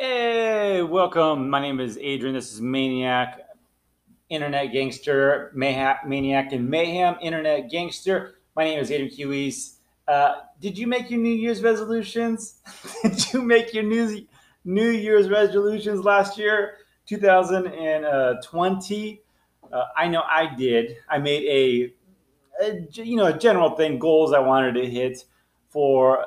Hey, welcome. My name is Adrian. This is Maniac Internet Gangster, Maniac and Mayhem Internet Gangster. My name is Adrian Ques. Did you make your New Year's resolutions? Did you make your New Year's resolutions last year, 2020? I know I did. I made a general thing, goals I wanted to hit for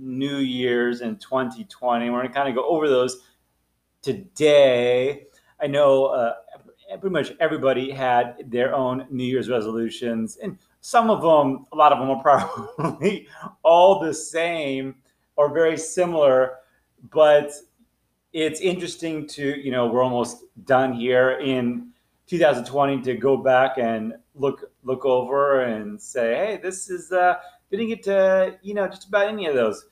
New Year's in 2020. We're going to kind of go over those today. I know pretty much everybody had their own New Year's resolutions, and some of them, a lot of them are probably all the same or very similar, but it's interesting to, we're almost done here in 2020 to go back and look over and say, hey, this is, didn't get to, just about any of those.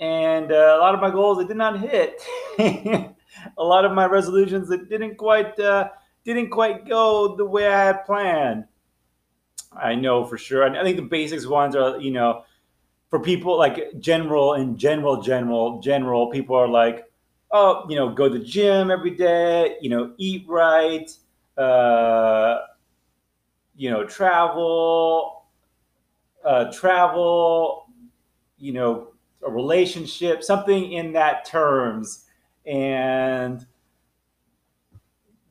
And a lot of my goals I did not hit. A lot of my resolutions that didn't quite go the way I had planned. I know for sure. I think the basics ones are, for people like general people are like, oh, go to the gym every day, eat right, travel, a relationship, something in that terms. And,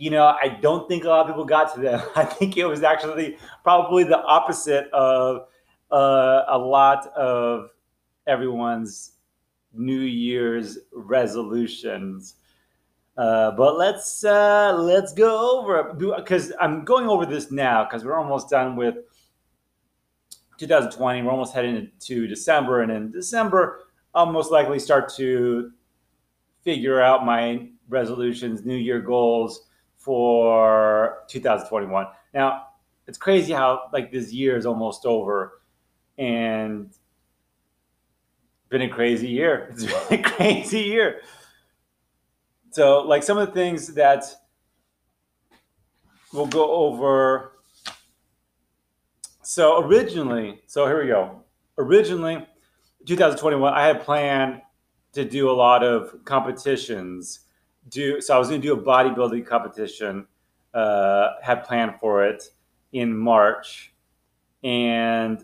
I don't think a lot of people got to them. I think it was actually probably the opposite of a lot of everyone's New Year's resolutions. But let's go over it, because I'm going over this now because we're almost done with 2020, we're almost heading into December, and in December, I'll most likely start to figure out my resolutions, New Year goals for 2021. Now, it's crazy how this year is almost over, and been a crazy year. It's been a crazy year. So, some of the things that we'll go over. So here we go. Originally, 2021, I had planned to do a lot of competitions. So I was going to do a bodybuilding competition, had planned for it in March, and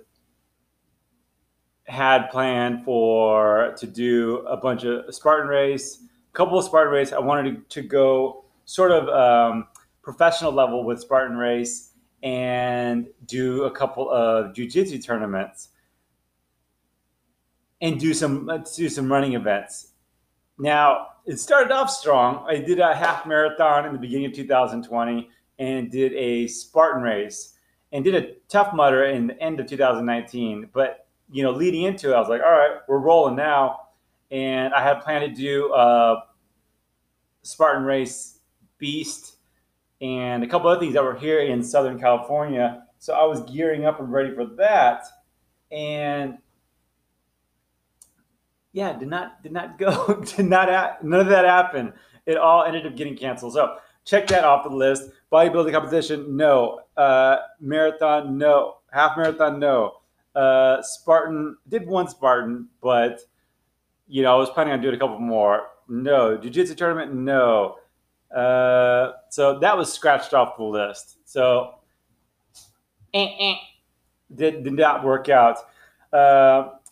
had planned to do a bunch of Spartan Race, a couple of Spartan Race. I wanted to go sort of professional level with Spartan Race, and do a couple of jiu-jitsu tournaments and do some running events. Now, it started off strong. I did a half marathon in the beginning of 2020 and did a Spartan Race and did a Tough Mudder in the end of 2019. But, leading into it, I was like, all right, we're rolling now. And I had planned to do a Spartan Race Beast and a couple other things that were here in Southern California. So I was gearing up and ready for that. And yeah, did not go, none of that happened. It all ended up getting canceled. So check that off the list. Bodybuilding competition, no. Marathon, no. Half marathon, no. Spartan, did one Spartan, but I was planning on doing a couple more. No. Jiu-jitsu tournament, no. So that was scratched off the list. So did not work out.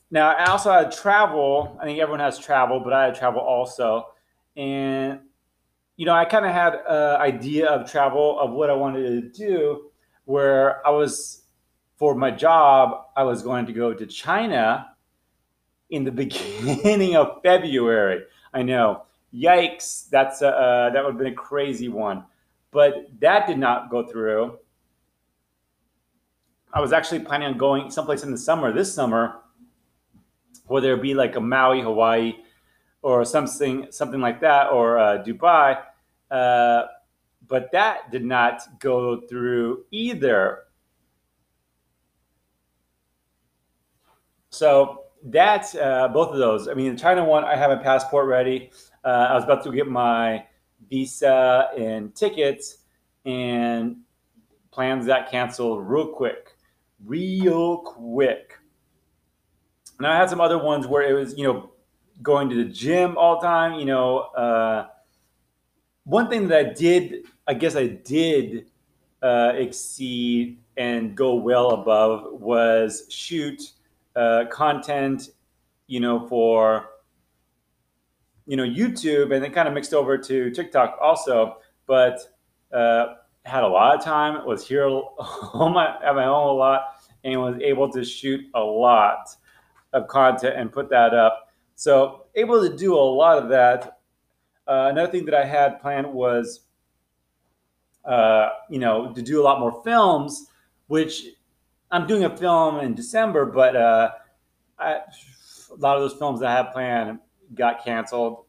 Now I also had travel. I think everyone has travel, but I had travel also. And, I kind of had an idea of travel of what I wanted to do, where for my job, I was going to go to China in the beginning of February. I know. Yikes, that would have been a crazy one. But that did not go through. I was actually planning on going someplace in the summer, this summer, whether it be a Maui, Hawaii, or something like that, or Dubai. But that did not go through either. So that's both of those. I mean, the China one, I have my passport ready. I was about to get my visa and tickets, and plans that canceled real quick. And I had some other ones where it was, going to the gym all the time. You know, one thing that I guess I did exceed and go well above was shoot content, you know, for, you know, YouTube, and then kind of mixed over to TikTok also, but had a lot of time, was here at my home a lot, and was able to shoot a lot of content and put that up. So able to do a lot of that. Another thing that I had planned was, you know, to do a lot more films, which I'm doing a film in December, but a lot of those films that I had planned got canceled.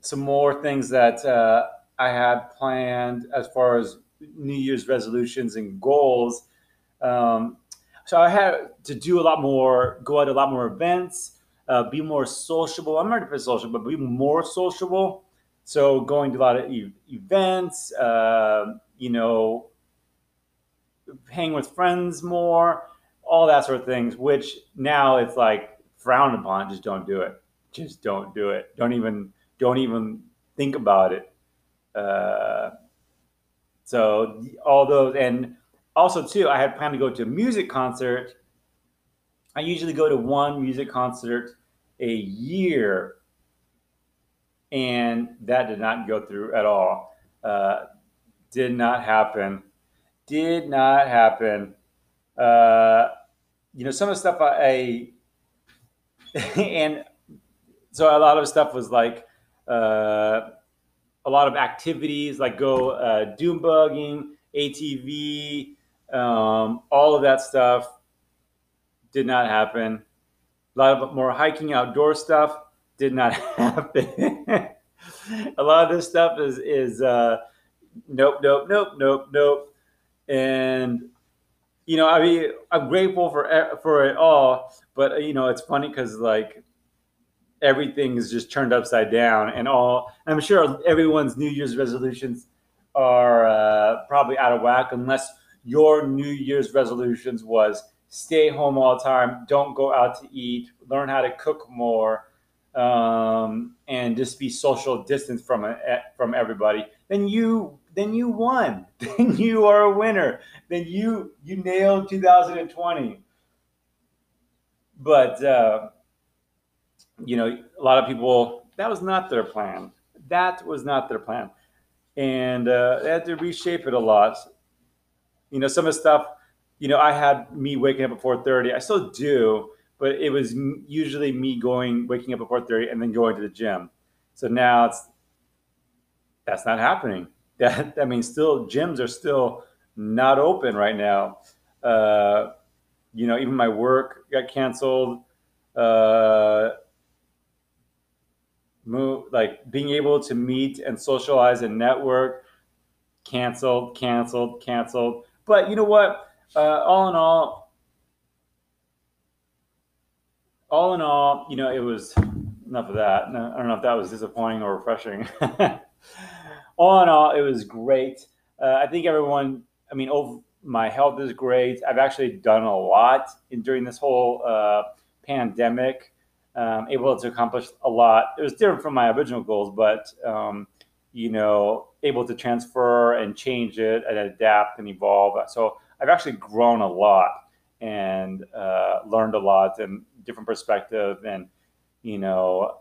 Some more things that I had planned as far as New Year's resolutions and goals. So I had to do a lot more, go out to a lot more events, be more sociable. I'm not really social, but be more sociable. So going to a lot of events, you know, hang with friends more, all that sort of things, which now it's like frowned upon. Just don't do it. Just don't do it. Don't even think about it. So all those, and also too, I had planned to go to a music concert. I usually go to one music concert a year, and that did not go through at all. Did not happen. You know, some of the stuff and so a lot of stuff was like, a lot of activities, like go dune bugging, ATV, all of that stuff did not happen. A lot of more hiking, outdoor stuff did not happen. A lot of this stuff is nope. And, you know, I mean, I'm grateful for it all, but, you know, it's funny because, like, everything's just turned upside down, and all, I'm sure everyone's New Year's resolutions are probably out of whack, unless your New Year's resolutions was stay home all the time, don't go out to eat, learn how to cook more, and just be social distance from everybody. Then you won. Then you are a winner. Then you nailed 2020. But you know, a lot of people, that was not their plan. And they had to reshape it a lot. You know, some of the stuff, you know, I had me waking up at 4:30. I still do, but it was usually me waking up at 4:30 and then going to the gym. So now that's not happening. I mean, still, gyms are still not open right now. You know, even my work got canceled. Like being able to meet and socialize and network, canceled. But you know what? All in all, you know, it was enough of that. No, I don't know if that was disappointing or refreshing. All in all, it was great. I think everyone, I mean, my health is great. I've actually done a lot during this whole pandemic, able to accomplish a lot. It was different from my original goals, but, you know, able to transfer and change it and adapt and evolve. So I've actually grown a lot and learned a lot and different perspective and, you know,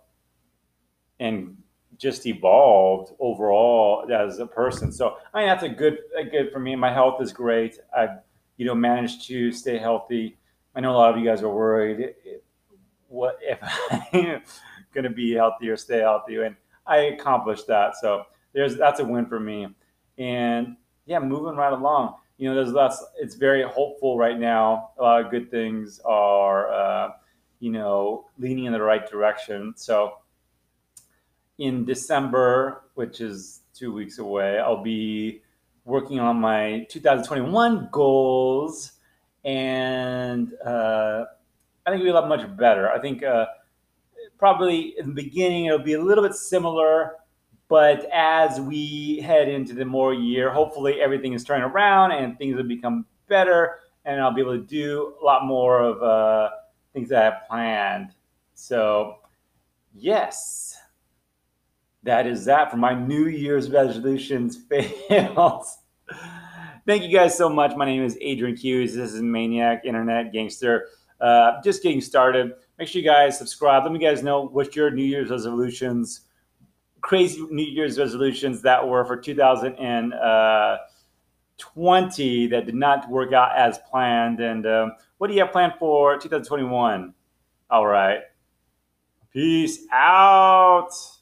and just evolved overall as a person. So I mean, that's a good for me. My health is great. I've, you know, managed to stay healthy. I know a lot of you guys are worried, what if I'm going to be healthy or stay healthy, and I accomplished that. So that's a win for me. And yeah, moving right along. You know, it's very hopeful right now. A lot of good things are, you know, leaning in the right direction. So in December, which is 2 weeks away, I'll be working on my 2021 goals. And I think it'll be a lot much better. I think probably in the beginning, it'll be a little bit similar, but as we head into the more year, hopefully everything is turning around and things will become better, and I'll be able to do a lot more of things I have planned. So yes, that is that for my New Year's resolutions fails. Thank you guys so much. My name is Adrian Hughes. This is Maniac Internet Gangster. Just getting started. Make sure you guys subscribe. Let me guys know what your New Year's resolutions, crazy New Year's resolutions that were for 2020 that did not work out as planned. And what do you have planned for 2021? All right. Peace out.